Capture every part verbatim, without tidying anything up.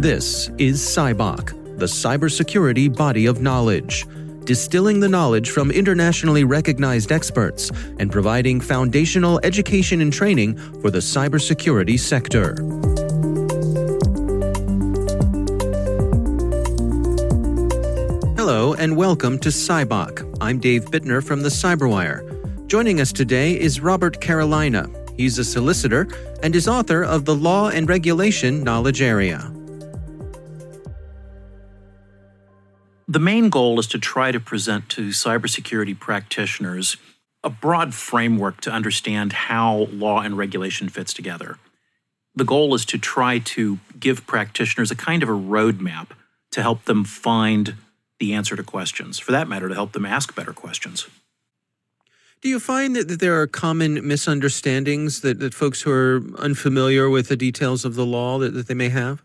This is Cybok, the cybersecurity body of knowledge, distilling the knowledge from internationally recognized experts and providing foundational education and training for the cybersecurity sector. Hello and welcome to Cybok. I'm Dave Bittner from the CyberWire. Joining us today is Robert Carolina. He's a solicitor and is author of the Law and Regulation Knowledge Area. The main goal is to try to present to cybersecurity practitioners a broad framework to understand how law and regulation fits together. The goal is to try to give practitioners a kind of a roadmap to help them find the answer to questions, for that matter, to help them ask better questions. Do you find that, that there are common misunderstandings that, that folks who are unfamiliar with the details of the law that, that they may have?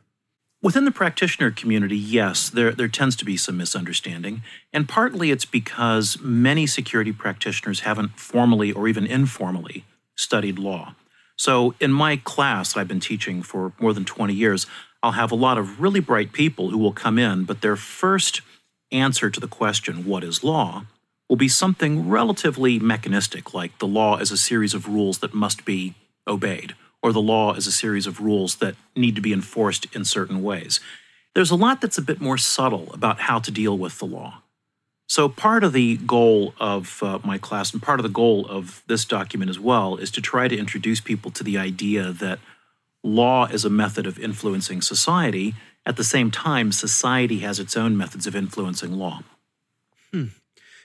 Within the practitioner community, yes, there, there tends to be some misunderstanding. And partly it's because many security practitioners haven't formally or even informally studied law. So in my class I've been teaching for more than twenty years, I'll have a lot of really bright people who will come in, but their first answer to the question, what is law, will be something relatively mechanistic, like the law is a series of rules that must be obeyed, or the law is a series of rules that need to be enforced in certain ways. There's a lot that's a bit more subtle about how to deal with the law. So part of the goal of uh, my class and part of the goal of this document as well is to try to introduce people to the idea that law is a method of influencing society. At the same time, society has its own methods of influencing law. Hmm.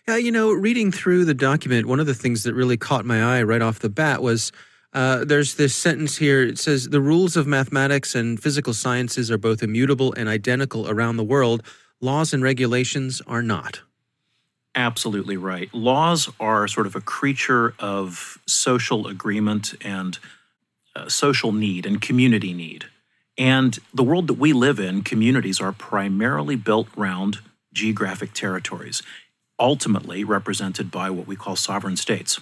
Yeah, you know, reading through the document, one of the things that really caught my eye right off the bat was Uh, there's this sentence here. It says, the rules of mathematics and physical sciences are both immutable and identical around the world. Laws and regulations are not. Absolutely right. Laws are sort of a creature of social agreement and uh, social need and community need. And the world that we live in, communities are primarily built around geographic territories, ultimately represented by what we call sovereign states.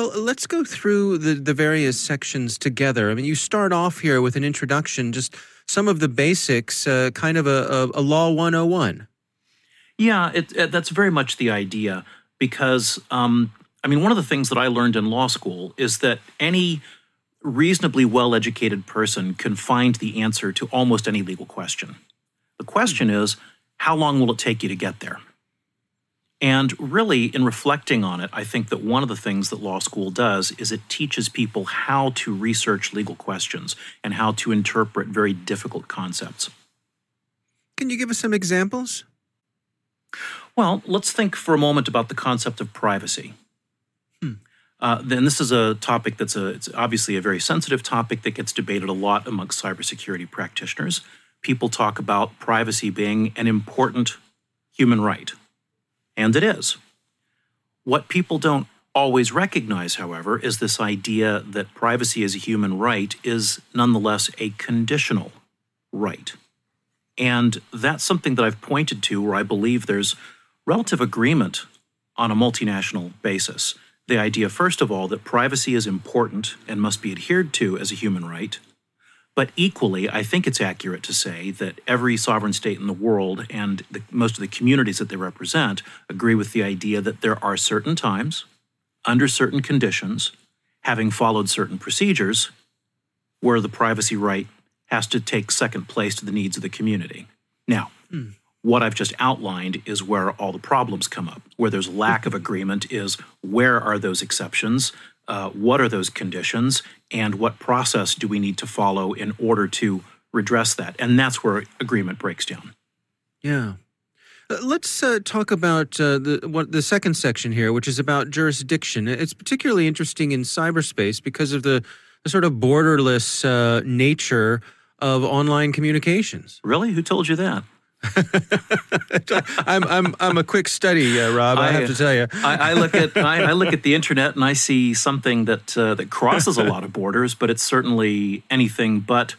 Well, let's go through the, the various sections together. I mean, you start off here with an introduction, just some of the basics, uh, kind of a, a, a Law one oh one. Yeah, it, it, that's very much the idea because, um, I mean, one of the things that I learned in law school is that any reasonably well-educated person can find the answer to almost any legal question. The question is, how long will it take you to get there? And really, in reflecting on it, I think that one of the things that law school does is it teaches people how to research legal questions and how to interpret very difficult concepts. Can you give us some examples? Well, let's think for a moment about the concept of privacy. Hmm. Uh, then this is a topic that's a, it's obviously a very sensitive topic that gets debated a lot amongst cybersecurity practitioners. People talk about privacy being an important human right. And it is. What people don't always recognize, however, is this idea that privacy as a human right is nonetheless a conditional right. And that's something that I've pointed to where I believe there's relative agreement on a multinational basis. The idea, first of all, that privacy is important and must be adhered to as a human right. But equally, I think it's accurate to say that every sovereign state in the world and the, most of the communities that they represent agree with the idea that there are certain times, under certain conditions, having followed certain procedures, where the privacy right has to take second place to the needs of the community. Now, mm. what I've just outlined is where all the problems come up, where there's lack of agreement is where are those exceptions? Uh, what are those conditions, and what process do we need to follow in order to redress that? And that's where agreement breaks down. Yeah. Uh, let's uh, talk about uh, the what the second section here, which is about jurisdiction. It's particularly interesting in cyberspace because of the, the sort of borderless uh, nature of online communications. Really? Who told you that? I'm I'm I'm a quick study, uh, Rob. I, I have to tell you. I, I look at I, I look at the internet and I see something that uh, that crosses a lot of borders, but it's certainly anything but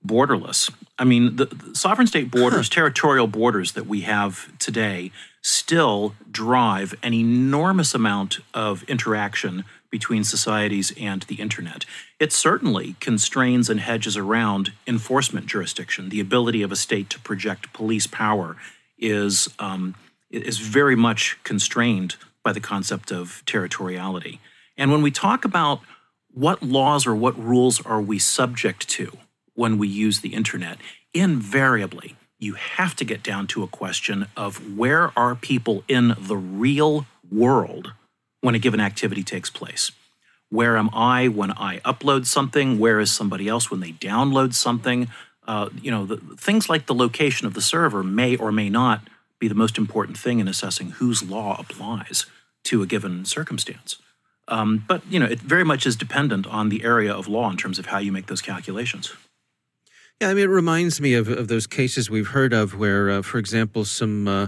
borderless. I mean, the, the sovereign state borders, huh. territorial borders that we have today, still drive an enormous amount of interaction between societies and the internet. It certainly constrains and hedges around enforcement jurisdiction. The ability of a state to project police power is um, is very much constrained by the concept of territoriality. And when we talk about what laws or what rules are we subject to when we use the internet, invariably, you have to get down to a question of where are people in the real world when a given activity takes place. Where am I when I upload something? Where is somebody else when they download something? Uh, you know, the, things like the location of the server may or may not be the most important thing in assessing whose law applies to a given circumstance. Um, but, you know, it very much is dependent on the area of law in terms of how you make those calculations. Yeah, I mean, it reminds me of, of those cases we've heard of where, uh, for example, some uh,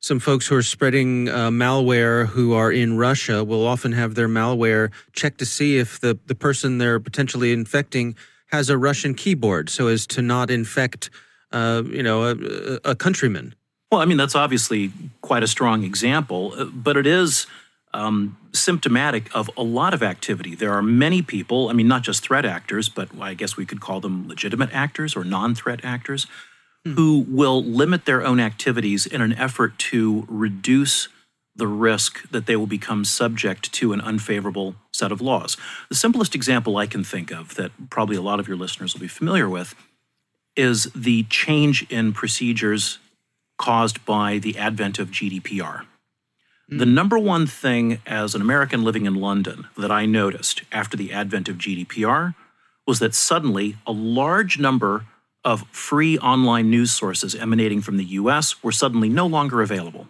some folks who are spreading uh, malware who are in Russia will often have their malware checked to see if the, the person they're potentially infecting has a Russian keyboard so as to not infect, uh, you know, a, a countryman. Well, I mean, that's obviously quite a strong example, but it is um, symptomatic of a lot of activity. There are many people, I mean, not just threat actors, but I guess we could call them legitimate actors or non-threat actors, mm-hmm. who will limit their own activities in an effort to reduce the risk that they will become subject to an unfavorable set of laws. The simplest example I can think of that probably a lot of your listeners will be familiar with is the change in procedures caused by the advent of G D P R. Mm. The number one thing as an American living in London that I noticed after the advent of G D P R was that suddenly a large number of free online news sources emanating from the U S were suddenly no longer available.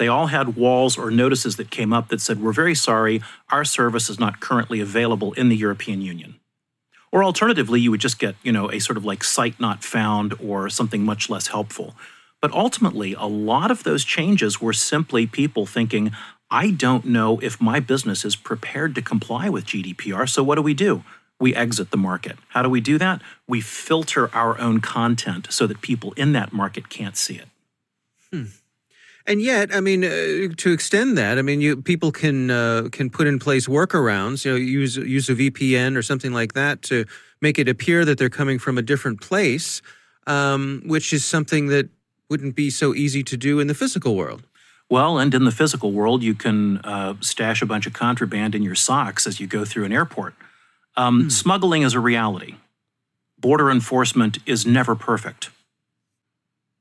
They all had walls or notices that came up that said, "We're very sorry, our service is not currently available in the European Union." Or alternatively, you would just get, you know, a sort of like site not found or something much less helpful. But ultimately, a lot of those changes were simply people thinking, I don't know if my business is prepared to comply with G D P R, so what do we do? We exit the market. How do we do that? We filter our own content so that people in that market can't see it. Hmm. And yet, I mean, uh, to extend that, I mean, you, people can uh, can put in place workarounds, you know, use, use a V P N or something like that to make it appear that they're coming from a different place, um, which is something that wouldn't be so easy to do in the physical world. Well, and in the physical world, you can uh, stash a bunch of contraband in your socks as you go through an airport. Um, mm-hmm. Smuggling is a reality. Border enforcement is never perfect.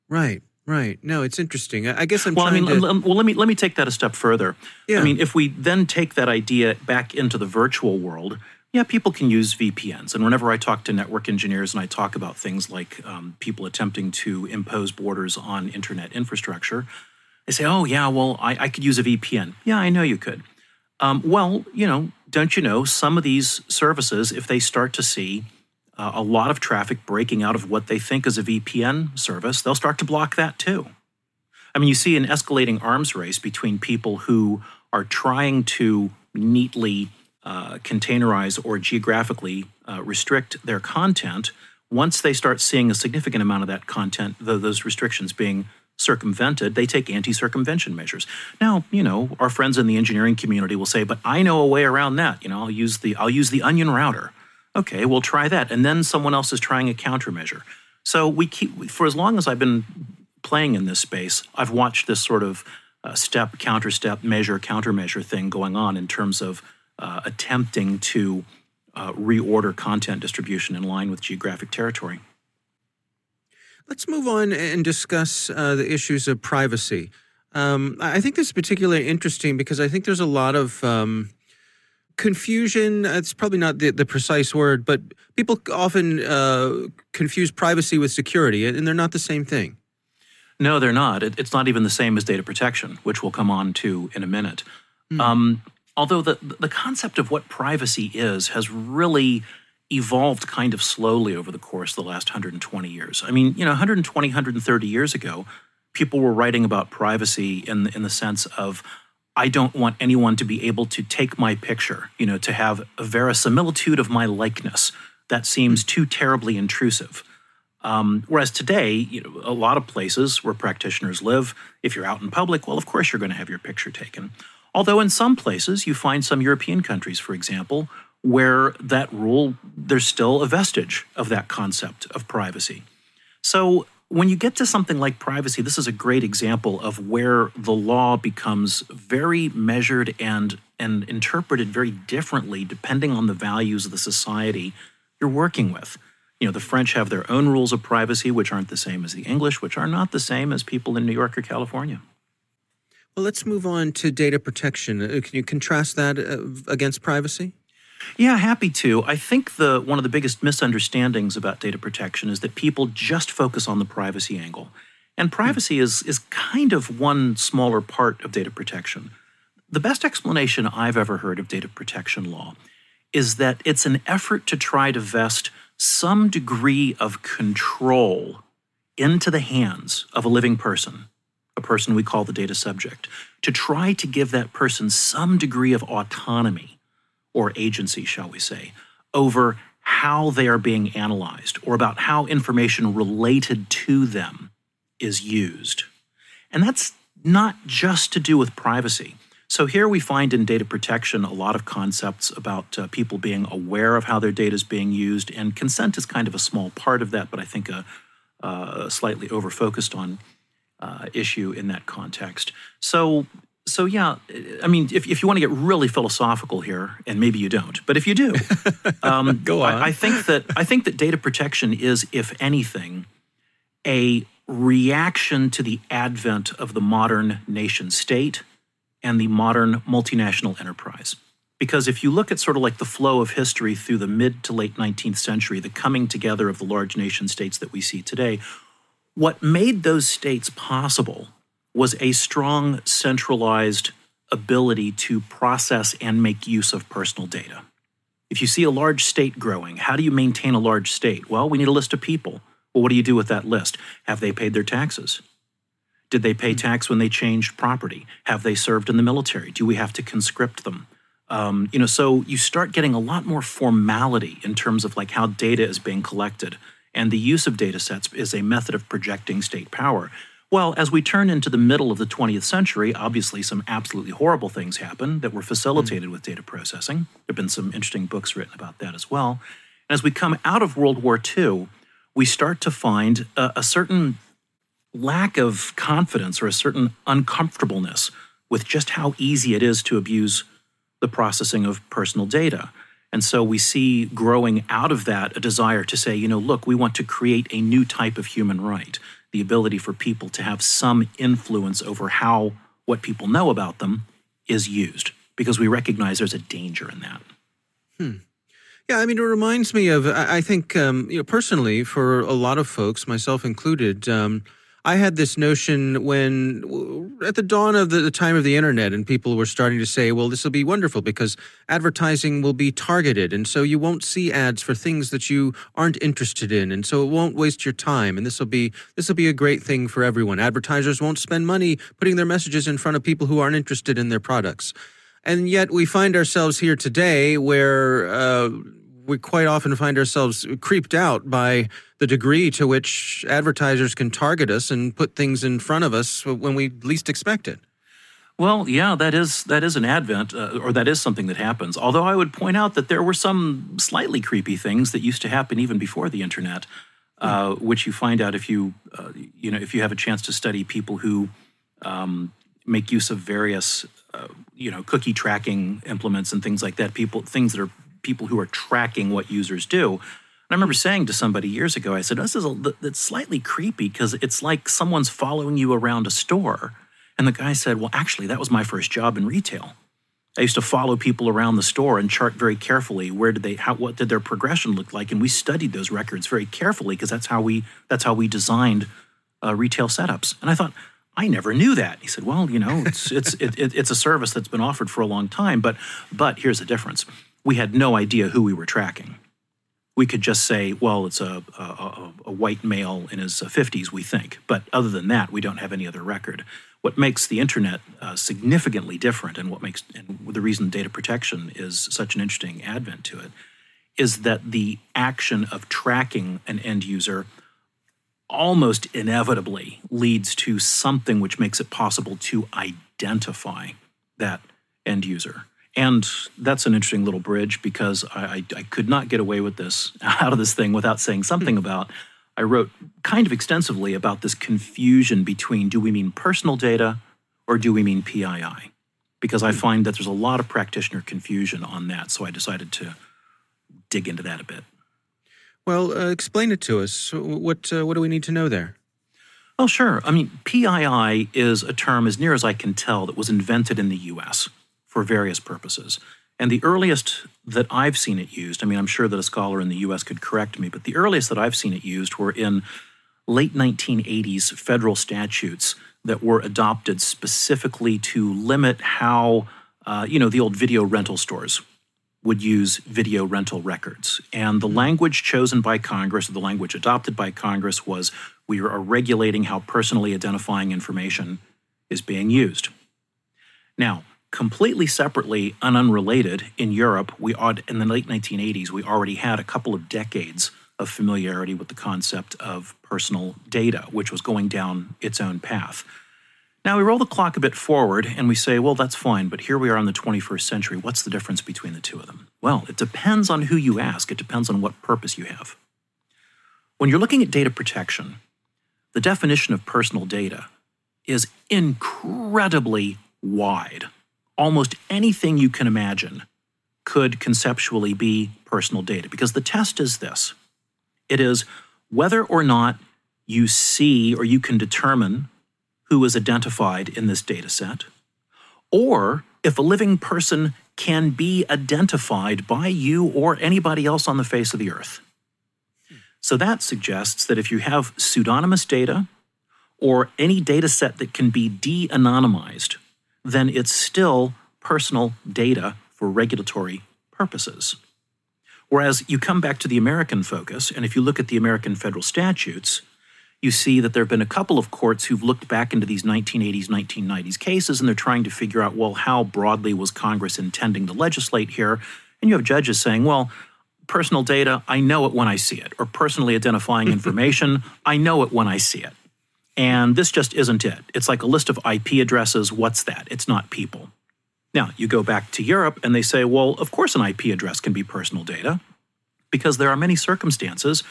Right, right. No, it's interesting. I guess I'm well, trying I mean, to... L- well, let me, let me take that a step further. Yeah. I mean, if we then take that idea back into the virtual world, yeah, people can use V P Ns. And whenever I talk to network engineers and I talk about things like um, people attempting to impose borders on internet infrastructure, they say, oh, yeah, well, I, I could use a V P N. Yeah, I know you could. Um, well, you know, don't you know, some of these services, if they start to see uh, a lot of traffic breaking out of what they think is a V P N service, they'll start to block that too. I mean, you see an escalating arms race between people who are trying to neatly Uh, containerize or geographically uh, restrict their content once they start seeing a significant amount of that content, though those restrictions being circumvented, they take anti-circumvention measures. Now, you know, our friends in the engineering community will say, but I know a way around that. You know, I'll use the I'll use the onion router. Okay, we'll try that. And then someone else is trying a countermeasure. So we keep, for as long as I've been playing in this space, I've watched this sort of uh, step, counter step, measure, countermeasure thing going on in terms of Uh, attempting to uh, reorder content distribution in line with geographic territory. Let's move on and discuss uh, the issues of privacy. Um, I think this is particularly interesting because I think there's a lot of um, confusion. It's probably not the, the precise word, but people often uh, confuse privacy with security, and they're not the same thing. No, they're not. It, it's not even the same as data protection, which we'll come on to in a minute. Mm. Um Although the, the concept of what privacy is has really evolved kind of slowly over the course of the last one hundred twenty years. I mean, you know, one hundred twenty, one hundred thirty years ago, people were writing about privacy in the, in the sense of, I don't want anyone to be able to take my picture, you know, to have a verisimilitude of my likeness. That seems too terribly intrusive. Um, whereas today, you know, a lot of places where practitioners live, if you're out in public, well, of course you're going to have your picture taken. Although in some places, you find some European countries, for example, where that rule, there's still a vestige of that concept of privacy. So when you get to something like privacy, this is a great example of where the law becomes very measured and, and interpreted very differently depending on the values of the society you're working with. You know, the French have their own rules of privacy, which aren't the same as the English, which are not the same as people in New York or California. Well, let's move on to data protection. Can you contrast that uh, against privacy? Yeah, happy to. I think the one of the biggest misunderstandings about data protection is that people just focus on the privacy angle. And privacy is, is kind of one smaller part of data protection. The best explanation I've ever heard of data protection law is that it's an effort to try to vest some degree of control into the hands of a living person, a person we call the data subject, to try to give that person some degree of autonomy or agency, shall we say, over how they are being analyzed or about how information related to them is used. And that's not just to do with privacy. So here we find in data protection a lot of concepts about uh, people being aware of how their data is being used, and consent is kind of a small part of that, but I think a, a slightly over-focused on uh, issue in that context. So So yeah, I mean, if if you want to get really philosophical here, and maybe you don't, but if you do, um, go on. I, I think that I think that data protection is, if anything, a reaction to the advent of the modern nation state and the modern multinational enterprise. Because if you look at sort of like the flow of history through the mid to late nineteenth century, the coming together of the large nation states that we see today, what made those states possible was a strong centralized ability to process and make use of personal data. If you see a large state growing, how do you maintain a large state? Well, we need a list of people. Well, what do you do with that list? Have they paid their taxes? Did they pay tax when they changed property? Have they served in the military? Do we have to conscript them? Um, you know, so you start getting a lot more formality in terms of like how data is being collected. And the use of data sets is a method of projecting state power. Well, as we turn into the middle of the twentieth century, obviously some absolutely horrible things happen that were facilitated mm. with data processing. There have been some interesting books written about that as well. And as we come out of World War Two, we start to find a, a certain lack of confidence or a certain uncomfortableness with just how easy it is to abuse the processing of personal data. And so we see growing out of that a desire to say, you know, look, we want to create a new type of human right. The ability for people to have some influence over how what people know about them is used, because we recognize there's a danger in that. Hmm. Yeah, I mean, it reminds me of, I think, um, you know, personally, for a lot of folks, myself included, um, I had this notion when, at the dawn of the, the time of the internet, and people were starting to say, well, this will be wonderful because advertising will be targeted. And so you won't see ads for things that you aren't interested in. And so it won't waste your time. And this will be, this will be a great thing for everyone. Advertisers won't spend money putting their messages in front of people who aren't interested in their products. And yet we find ourselves here today where, uh, we quite often find ourselves creeped out by the degree to which advertisers can target us and put things in front of us when we least expect it. Well, yeah, that is that is an advent, uh, or that is something that happens. Although I would point out that there were some slightly creepy things that used to happen even before the internet, uh, which you find out if you, uh, you know, if you have a chance to study people who um, make use of various, uh, you know, cookie tracking implements and things like that. People, things that are people who are tracking what users do. And I remember saying to somebody years ago, I said, oh, this is a, it's slightly creepy because it's like someone's following you around a store. And the guy said, well, actually, that was my first job in retail. I used to follow people around the store and chart very carefully where did they, how, what did their progression look like? And we studied those records very carefully because that's how we, that's how we designed uh, retail setups. And I thought, I never knew that. He said, well, you know, it's it's it, it, it's a service that's been offered for a long time, but but here's the difference. We had no idea who we were tracking. We could just say, well, it's a, a, a white male in his fifties, we think. But other than that, we don't have any other record. What makes the internet uh, significantly different, and what makes and the reason data protection is such an interesting advent to it, is that the action of tracking an end user almost inevitably leads to something which makes it possible to identify that end user. And that's an interesting little bridge, because I, I could not get away with this, out of this thing, without saying something about, I wrote kind of extensively about this confusion between, do we mean personal data or do we mean P I I? Because I find that there's a lot of practitioner confusion on that. So I decided to dig into that a bit. Well, uh, explain it to us. What uh, what do we need to know there? Oh, sure. I mean, P I I is a term, as near as I can tell, that was invented in the U S for various purposes. And the earliest that I've seen it used, I mean, I'm sure that a scholar in the U S could correct me, but the earliest that I've seen it used were in late nineteen eighties federal statutes that were adopted specifically to limit how, uh, you know, the old video rental stores would use video rental records. And the language chosen by Congress, or the language adopted by Congress, was, we are regulating how personally identifying information is being used. Now, completely separately and unrelated, in Europe, we in the late nineteen eighties, we already had a couple of decades of familiarity with the concept of personal data, which was going down its own path. Now, we roll the clock a bit forward and we say, well, that's fine, but here we are in the twenty-first century. What's the difference between the two of them? Well, it depends on who you ask. It depends on what purpose you have. When you're looking at data protection, the definition of personal data is incredibly wide. Almost anything you can imagine could conceptually be personal data, because the test is this. It is whether or not you see or you can determine who is identified in this data set, or if a living person can be identified by you or anybody else on the face of the earth. So that suggests that if you have pseudonymous data or any data set that can be de-anonymized, then it's still personal data for regulatory purposes. Whereas you come back to the American focus, and if you look at the American federal statutes, you see that there have been a couple of courts who've looked back into these nineteen eighties, nineteen nineties cases, and they're trying to figure out, well, how broadly was Congress intending to legislate here? And you have judges saying, well, personal data, I know it when I see it, or personally identifying information, I know it when I see it. And this just isn't it. It's like a list of I P addresses. What's that? It's not people. Now, you go back to Europe and they say, well, of course an I P address can be personal data, because there are many circumstances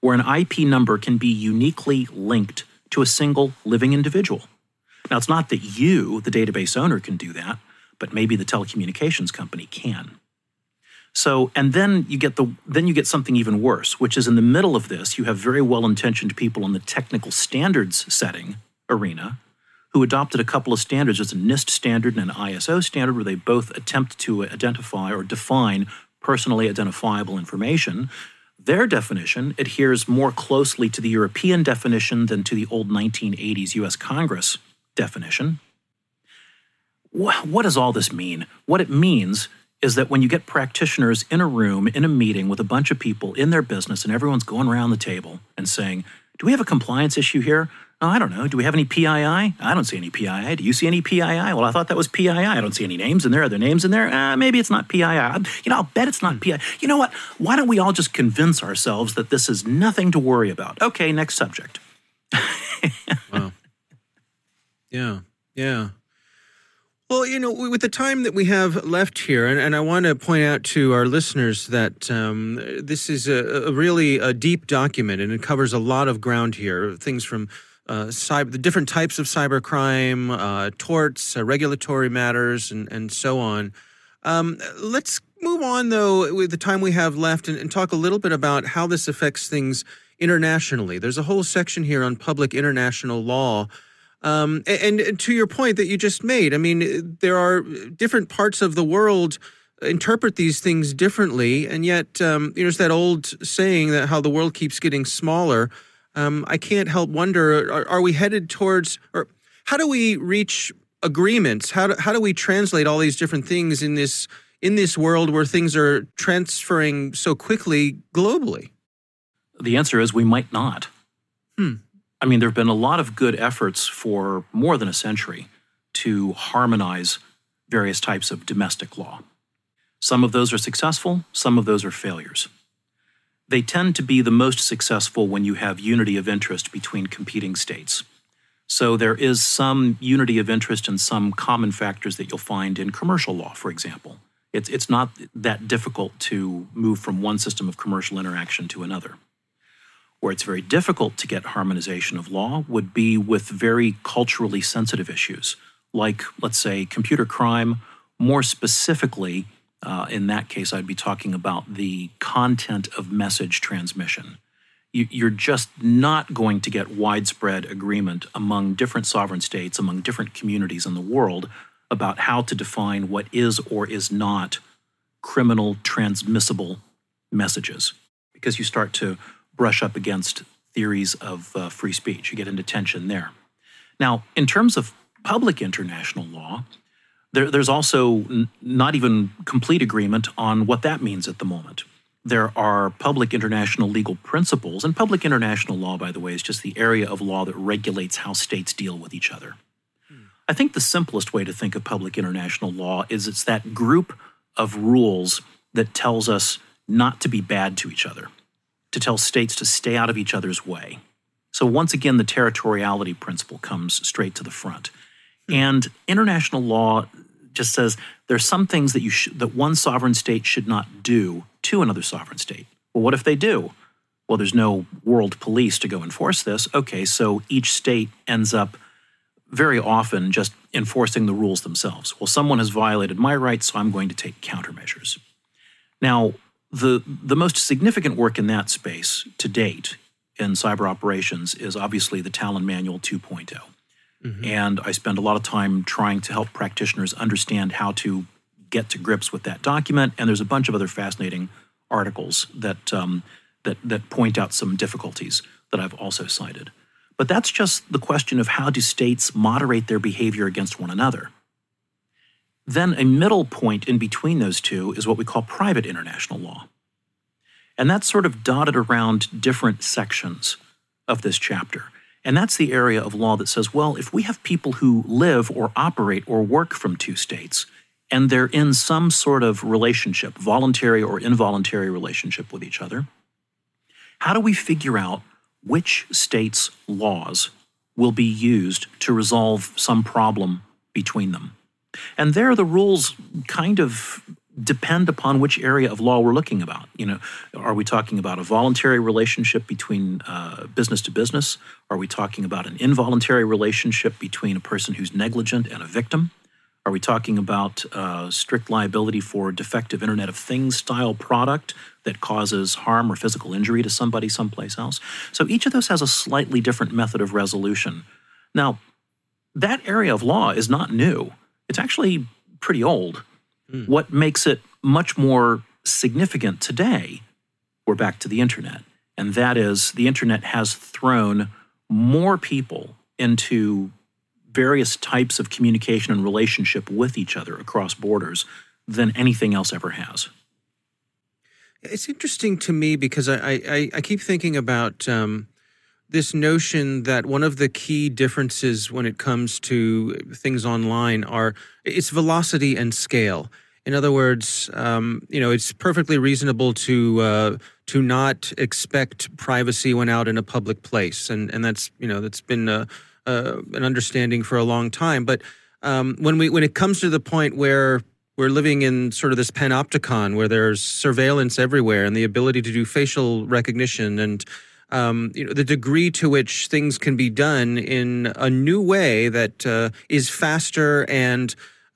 where an I P number can be uniquely linked to a single living individual. Now, it's not that you, the database owner, can do that, but maybe the telecommunications company can. So, and then you get the then you get something even worse, which is in the middle of this, you have very well-intentioned people in the technical standards setting arena who adopted a couple of standards. There's a NIST standard and an I S O standard where they both attempt to identify or define personally identifiable information. Their definition adheres more closely to the European definition than to the old nineteen eighties U S Congress definition. What does all this mean? What it means is that when you get practitioners in a room, in a meeting with a bunch of people in their business, and everyone's going around the table and saying, do we have a compliance issue here? Oh, I don't know. Do we have any P I I? I don't see any P I I. Do you see any P I I? Well, I thought that was P I I. I don't see any names in there. Are there names in there? Uh, maybe it's not P I I. You know, I'll bet it's not P I I. You know what? Why don't we all just convince ourselves that this is nothing to worry about? Okay, next subject. Wow. Yeah, yeah. Well, you know, with the time that we have left here, and, and I want to point out to our listeners that um, this is a, a really a deep document, and it covers a lot of ground here. Things from uh, cyber, the different types of cybercrime, uh, torts, uh, regulatory matters, and, and so on. Um, let's move on, though, with the time we have left, and, and talk a little bit about how this affects things internationally. There's a whole section here on public international law. Um, and, and to your point that you just made, I mean, there are different parts of the world interpret these things differently, and yet um, there's that old saying that how the world keeps getting smaller. Um, I can't help wonder: are, are we headed towards, or how do we reach agreements? How do, how do we translate all these different things in this in this world where things are transferring so quickly globally? The answer is we might not. Hmm. I mean, there have been a lot of good efforts for more than a century to harmonize various types of domestic law. Some of those are successful, some of those are failures. They tend to be the most successful when you have unity of interest between competing states. So there is some unity of interest and some common factors that you'll find in commercial law, for example. It's, it's not that difficult to move from one system of commercial interaction to another. Where it's very difficult to get harmonization of law would be with very culturally sensitive issues, like, let's say, computer crime. More specifically, uh, in that case, I'd be talking about the content of message transmission. You, you're just not going to get widespread agreement among different sovereign states, among different communities in the world, about how to define what is or is not criminal transmissible messages, because you start to brush up against theories of uh, free speech. You get into tension there. Now, in terms of public international law, there, there's also n- not even complete agreement on what that means at the moment. There are public international legal principles, and public international law, by the way, is just the area of law that regulates how states deal with each other. Hmm. I think the simplest way to think of public international law is it's that group of rules that tells us not to be bad to each other, to tell states to stay out of each other's way. So once again, the territoriality principle comes straight to the front. Mm-hmm. And international law just says there's some things that you sh- that one sovereign state should not do to another sovereign state. Well, what if they do? Well, there's no world police to go enforce this. Okay, so each state ends up very often just enforcing the rules themselves. Well, someone has violated my rights, so I'm going to take countermeasures. Now, The the most significant work in that space to date in cyber operations is obviously the Talon Manual two point oh. Mm-hmm. And I spend a lot of time trying to help practitioners understand how to get to grips with that document. And there's a bunch of other fascinating articles that um, that that point out some difficulties that I've also cited. But that's just the question of how do states moderate their behavior against one another. Then a middle point in between those two is what we call private international law. And that's sort of dotted around different sections of this chapter. And that's the area of law that says, well, if we have people who live or operate or work from two states, and they're in some sort of relationship, voluntary or involuntary relationship with each other, how do we figure out which state's laws will be used to resolve some problem between them? And there the rules kind of depend upon which area of law we're looking about. You know, are we talking about a voluntary relationship between uh, business to business? Are we talking about an involuntary relationship between a person who's negligent and a victim? Are we talking about uh, strict liability for defective Internet of Things style product that causes harm or physical injury to somebody someplace else? So each of those has a slightly different method of resolution. Now, that area of law is not new. It's actually pretty old. Mm. What makes it much more significant today, we're back to the internet. And that is, the internet has thrown more people into various types of communication and relationship with each other across borders than anything else ever has. It's interesting to me because I, I, I keep thinking about um, this notion that one of the key differences when it comes to things online are its velocity and scale. In other words, um, you know, it's perfectly reasonable to uh, to not expect privacy when out in a public place, and and that's you know that's been a, a, an understanding for a long time. But um, when we when it comes to the point where we're living in sort of this panopticon where there's surveillance everywhere and the ability to do facial recognition and Um, you know, the degree to which things can be done in a new way that uh, is faster and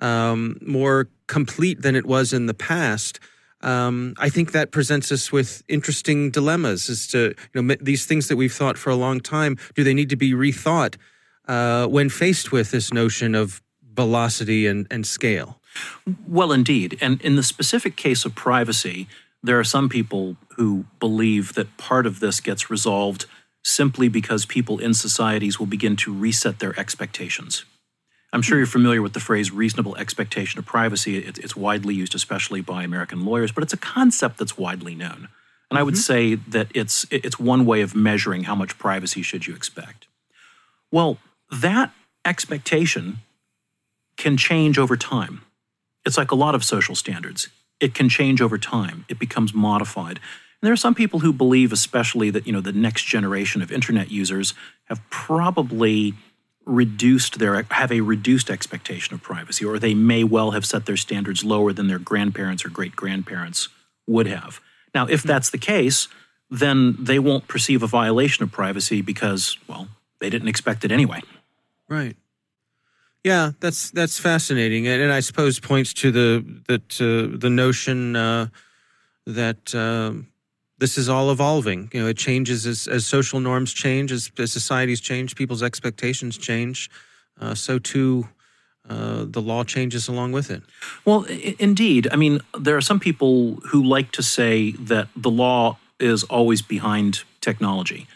um, more complete than it was in the past, um, I think that presents us with interesting dilemmas as to, you know, these things that we've thought for a long time, do they need to be rethought uh, when faced with this notion of velocity and, and scale? Well, indeed. And in the specific case of privacy, there are some people who believe that part of this gets resolved simply because people in societies will begin to reset their expectations. I'm sure you're familiar with the phrase reasonable expectation of privacy. It's widely used, especially by American lawyers, but it's a concept that's widely known. And I would say that it's it's one way of measuring how much privacy should you expect. Well, that expectation can change over time. It's like a lot of social standards. It can change over time. It becomes modified. And there are some people who believe especially that, you know, the next generation of internet users have probably reduced their have a reduced expectation of privacy, or they may well have set their standards lower than their grandparents or great-grandparents would have. Now, if that's the case, then they won't perceive a violation of privacy because, well, they didn't expect it anyway. Right. Yeah, that's that's fascinating, and, and I suppose points to the that uh, the notion uh, that uh, this is all evolving. You know, it changes as, as social norms change, as, as societies change, people's expectations change. Uh, so too, uh, the law changes along with it. Well, I- indeed. I mean, there are some people who like to say that the law is always behind technology,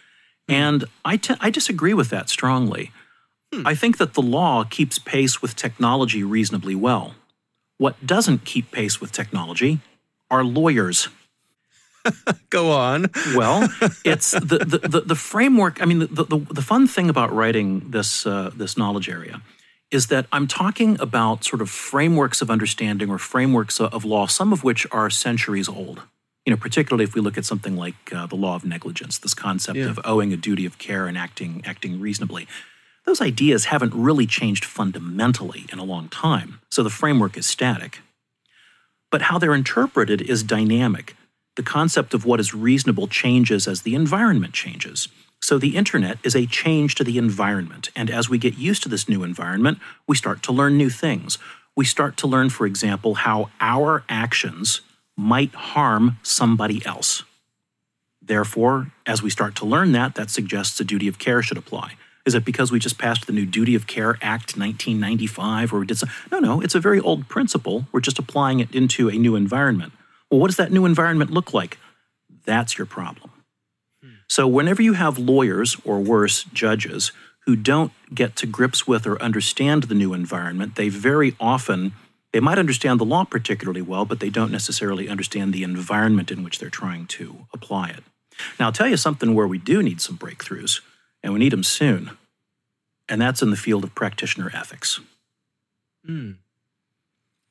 and I te- I disagree with that strongly. I think that the law keeps pace with technology reasonably well. What doesn't keep pace with technology are lawyers. Go on. Well, it's the, the, the, the framework. I mean, the, the, the fun thing about writing this, uh, this knowledge area is that I'm talking about sort of frameworks of understanding or frameworks of law, some of which are centuries old. You know, particularly if we look at something like uh, the law of negligence, this concept yeah. of owing a duty of care and acting acting reasonably. Those ideas haven't really changed fundamentally in a long time, so the framework is static. But how they're interpreted is dynamic. The concept of what is reasonable changes as the environment changes. So the internet is a change to the environment, and as we get used to this new environment, we start to learn new things. We start to learn, for example, how our actions might harm somebody else. Therefore, as we start to learn that, that suggests a duty of care should apply. Is it because we just passed the new Duty of Care Act nineteen ninety-five or we did some? No, no, it's a very old principle. We're just applying it into a new environment. Well, what does that new environment look like? That's your problem. Hmm. So whenever you have lawyers or worse, judges who don't get to grips with or understand the new environment, they very often, they might understand the law particularly well, but they don't necessarily understand the environment in which they're trying to apply it. Now, I'll tell you something where we do need some breakthroughs. And we need them soon. And that's in the field of practitioner ethics. Mm.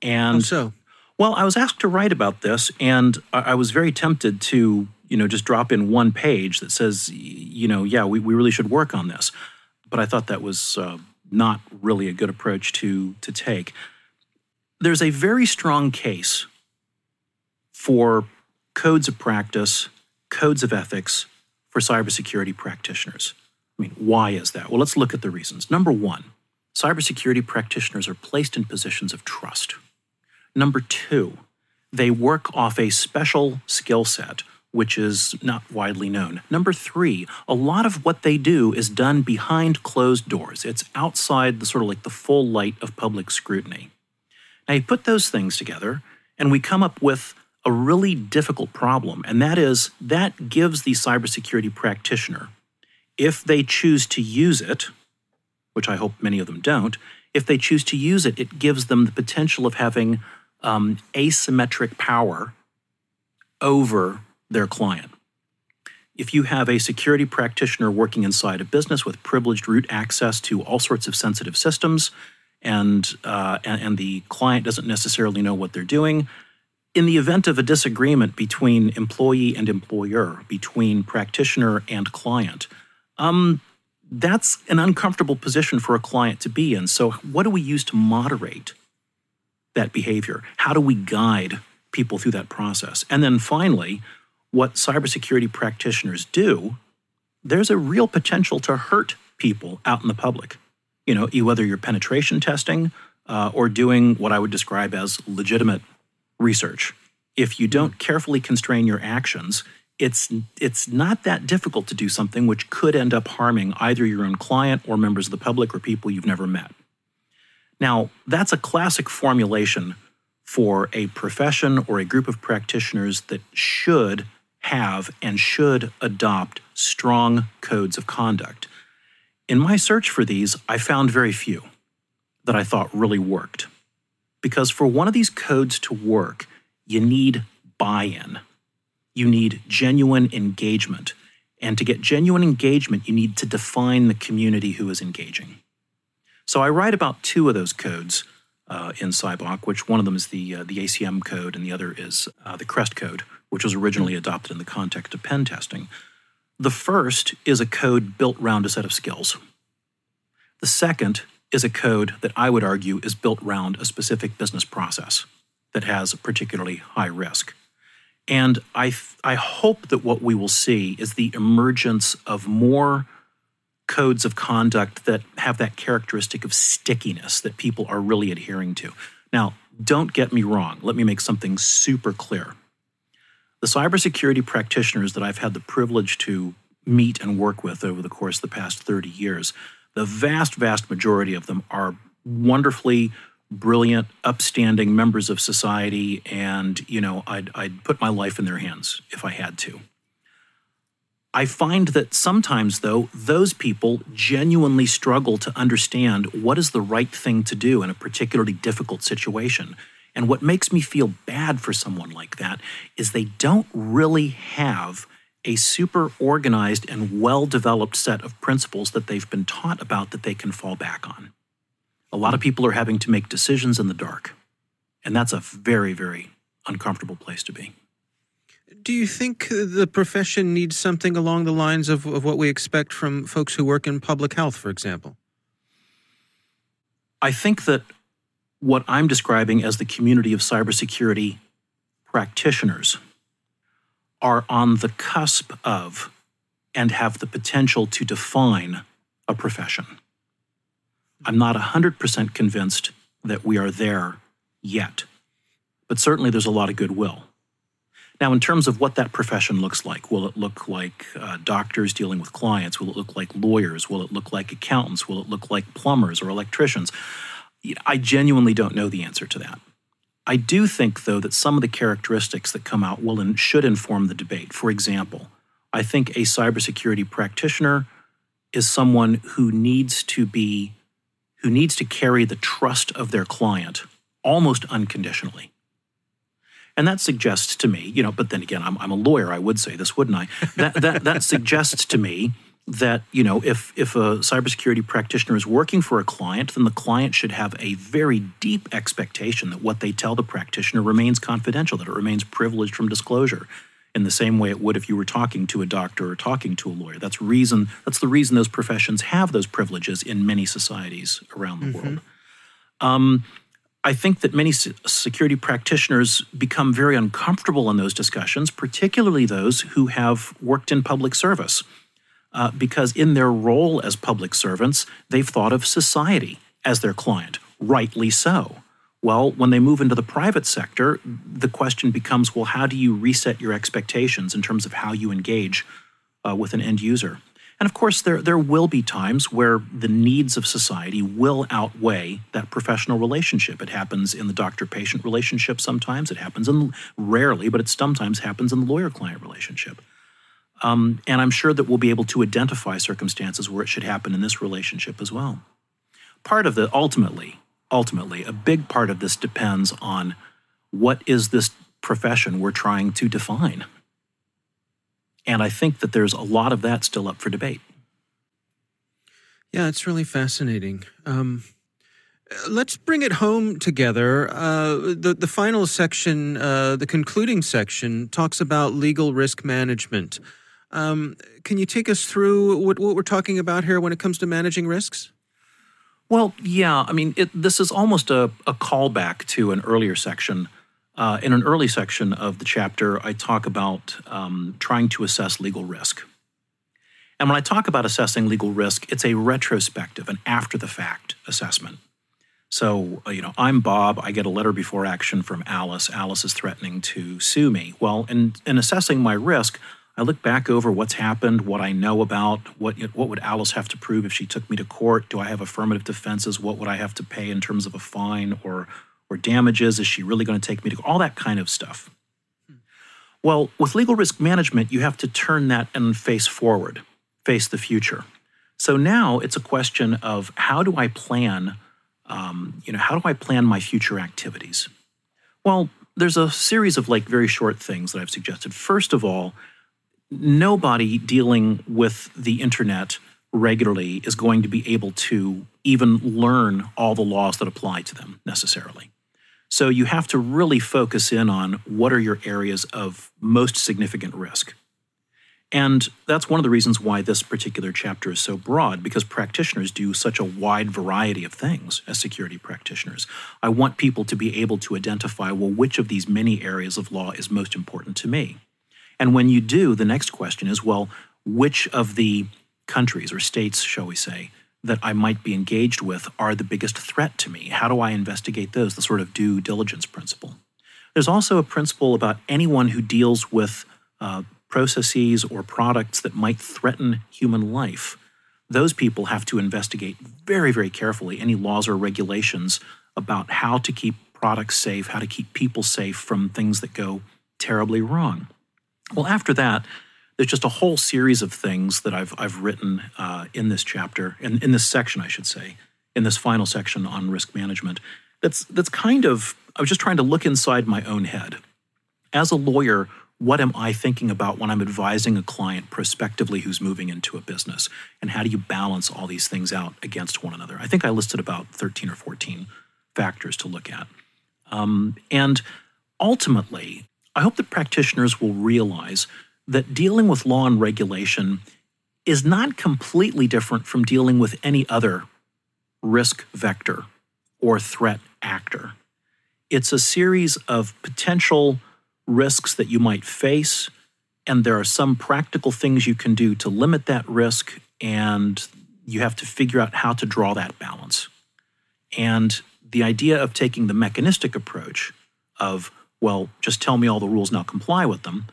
And How so? Well, I was asked to write about this, and I was very tempted to, you know, just drop in one page that says, you know, yeah, we, we really should work on this. But I thought that was uh, not really a good approach to, to take. There's a very strong case for codes of practice, codes of ethics for cybersecurity practitioners. I mean, why is that? Well, let's look at the reasons. Number one, cybersecurity practitioners are placed in positions of trust. Number two, they work off a special skill set, which is not widely known. Number three, a lot of what they do is done behind closed doors. It's outside the sort of like the full light of public scrutiny. Now, you put those things together, and we come up with a really difficult problem, and that is that gives the cybersecurity practitioner, if they choose to use it, which I hope many of them don't, if they choose to use it, it gives them the potential of having um, asymmetric power over their client. If you have a security practitioner working inside a business with privileged root access to all sorts of sensitive systems, and uh, and, and the client doesn't necessarily know what they're doing, in the event of a disagreement between employee and employer, between practitioner and client, um, that's an uncomfortable position for a client to be in. So what do we use to moderate that behavior? How do we guide people through that process? And then finally, what cybersecurity practitioners do, there's a real potential to hurt people out in the public. You know, whether you're penetration testing uh, or doing what I would describe as legitimate research. If you don't carefully constrain your actions, it's it's not that difficult to do something which could end up harming either your own client or members of the public or people you've never met. Now, that's a classic formulation for a profession or a group of practitioners that should have and should adopt strong codes of conduct. In my search for these, I found very few that I thought really worked. Because for one of these codes to work, you need buy-in. You need genuine engagement. And to get genuine engagement, you need to define the community who is engaging. So I write about two of those codes uh, in Cybok, which one of them is the, uh, the A C M code and the other is uh, the CREST code, which was originally adopted in the context of pen testing. The first is a code built around a set of skills. The second is a code that I would argue is built around a specific business process that has a particularly high risk. And I, th- I hope that what we will see is the emergence of more codes of conduct that have that characteristic of stickiness that people are really adhering to. Now, don't get me wrong. Let me make something super clear. The cybersecurity practitioners that I've had the privilege to meet and work with over the course of the past thirty years, the vast, vast majority of them are wonderfully brilliant, upstanding members of society, and, you know, I'd, I'd put my life in their hands if I had to. I find that sometimes, though, those people genuinely struggle to understand what is the right thing to do in a particularly difficult situation. And what makes me feel bad for someone like that is they don't really have a super organized and well-developed set of principles that they've been taught about that they can fall back on. A lot of people are having to make decisions in the dark, and that's a very, very uncomfortable place to be. Do you think the profession needs something along the lines of, of what we expect from folks who work in public health, for example? I think that what I'm describing as the community of cybersecurity practitioners are on the cusp of and have the potential to define a profession. I'm not one hundred percent convinced that we are there yet, but certainly there's a lot of goodwill. Now, in terms of what that profession looks like, will it look like uh, doctors dealing with clients? Will it look like lawyers? Will it look like accountants? Will it look like plumbers or electricians? I genuinely don't know the answer to that. I do think, though, that some of the characteristics that come out will and should inform the debate. For example, I think a cybersecurity practitioner is someone who needs to be, who needs to carry the trust of their client almost unconditionally. And that suggests to me, you know, but then again, I'm, I'm a lawyer, I would say this, wouldn't I? That, that, that suggests to me that, you know, if, if a cybersecurity practitioner is working for a client, then the client should have a very deep expectation that what they tell the practitioner remains confidential, that it remains privileged from disclosure, in the same way it would if you were talking to a doctor or talking to a lawyer. That's reason. That's the reason those professions have those privileges in many societies around the mm-hmm. world. Um, I think that many security practitioners become very uncomfortable in those discussions, particularly those who have worked in public service. Uh, because in their role as public servants, they've thought of society as their client, rightly so. Well, when they move into the private sector, the question becomes, well, how do you reset your expectations in terms of how you engage uh, with an end user? And of course, there there will be times where the needs of society will outweigh that professional relationship. It happens in the doctor-patient relationship sometimes. It happens in rarely, but it sometimes happens in the lawyer-client relationship. Um, and I'm sure that we'll be able to identify circumstances where it should happen in this relationship as well. Part of the, ultimately, ultimately, a big part of this depends on what is this profession we're trying to define. And I think that there's a lot of that still up for debate. Yeah, it's really fascinating. Um, let's bring it home together. Uh, the, the final section, uh, the concluding section, talks about legal risk management. Um, can you take us through what, what we're talking about here when it comes to managing risks? Well, yeah. I mean, it, this is almost a, a callback to an earlier section. Uh, in an early section of the chapter, I talk about um, trying to assess legal risk. And when I talk about assessing legal risk, it's a retrospective, an after-the-fact assessment. So, you know, I'm Bob. I get a letter before action from Alice. Alice is threatening to sue me. Well, in, in assessing my risk, I look back over what's happened, what I know about, what what would Alice have to prove if she took me to court? Do I have affirmative defenses? What would I have to pay in terms of a fine or or damages? Is she really going to take me to court? All that kind of stuff. Hmm. Well, with legal risk management, you have to turn that and face forward, face the future. So now it's a question of how do I plan, um, you know, how do I plan my future activities? Well, there's a series of like very short things that I've suggested. First of all, nobody dealing with the internet regularly is going to be able to even learn all the laws that apply to them necessarily. So you have to really focus in on what are your areas of most significant risk. And that's one of the reasons why this particular chapter is so broad, because practitioners do such a wide variety of things as security practitioners. I want people to be able to identify, well, which of these many areas of law is most important to me? And when you do, the next question is, well, which of the countries or states, shall we say, that I might be engaged with are the biggest threat to me? How do I investigate those? The sort of due diligence principle. There's also a principle about anyone who deals with uh, processes or products that might threaten human life. Those people have to investigate very, very carefully any laws or regulations about how to keep products safe, how to keep people safe from things that go terribly wrong. Well, after that, there's just a whole series of things that I've I've written uh, in this chapter, in, in this section, I should say, in this final section on risk management. That's that's kind of, I was just trying to look inside my own head. As a lawyer, what am I thinking about when I'm advising a client prospectively who's moving into a business? And how do you balance all these things out against one another? I think I listed about thirteen or fourteen factors to look at. Um, and ultimately, I hope that practitioners will realize that dealing with law and regulation is not completely different from dealing with any other risk vector or threat actor. It's a series of potential risks that you might face, and there are some practical things you can do to limit that risk, and you have to figure out how to draw that balance. And the idea of taking the mechanistic approach of, well, just tell me all the rules and I'll comply with them,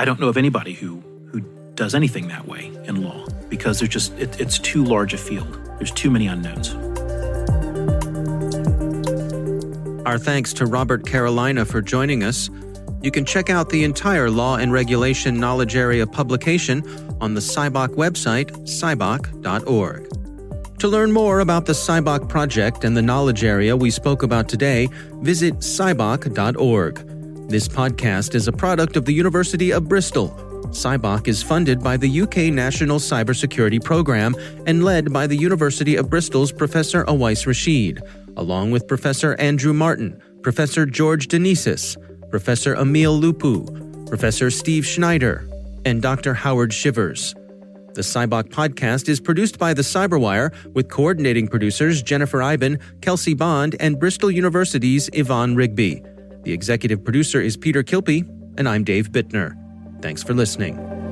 I don't know of anybody who who does anything that way in law, because there's just it, it's too large a field. There's too many unknowns. Our thanks to Robert Carolina for joining us. You can check out the entire Law and Regulation Knowledge Area publication on the Cybok website, cybok dot org. To learn more about the Cybok project and the knowledge area we spoke about today, visit cybok dot org. This podcast is a product of the University of Bristol. Cybok is funded by the U K National Cybersecurity Programme and led by the University of Bristol's Professor Awais Rashid, along with Professor Andrew Martin, Professor George Danezis, Professor Emil Lupu, Professor Steve Schneider, and Doctor Howard Shivers. The Cybok podcast is produced by the CyberWire with coordinating producers Jennifer Iben, Kelsey Bond, and Bristol University's Yvonne Rigby. The executive producer is Peter Kilpie, and I'm Dave Bittner. Thanks for listening.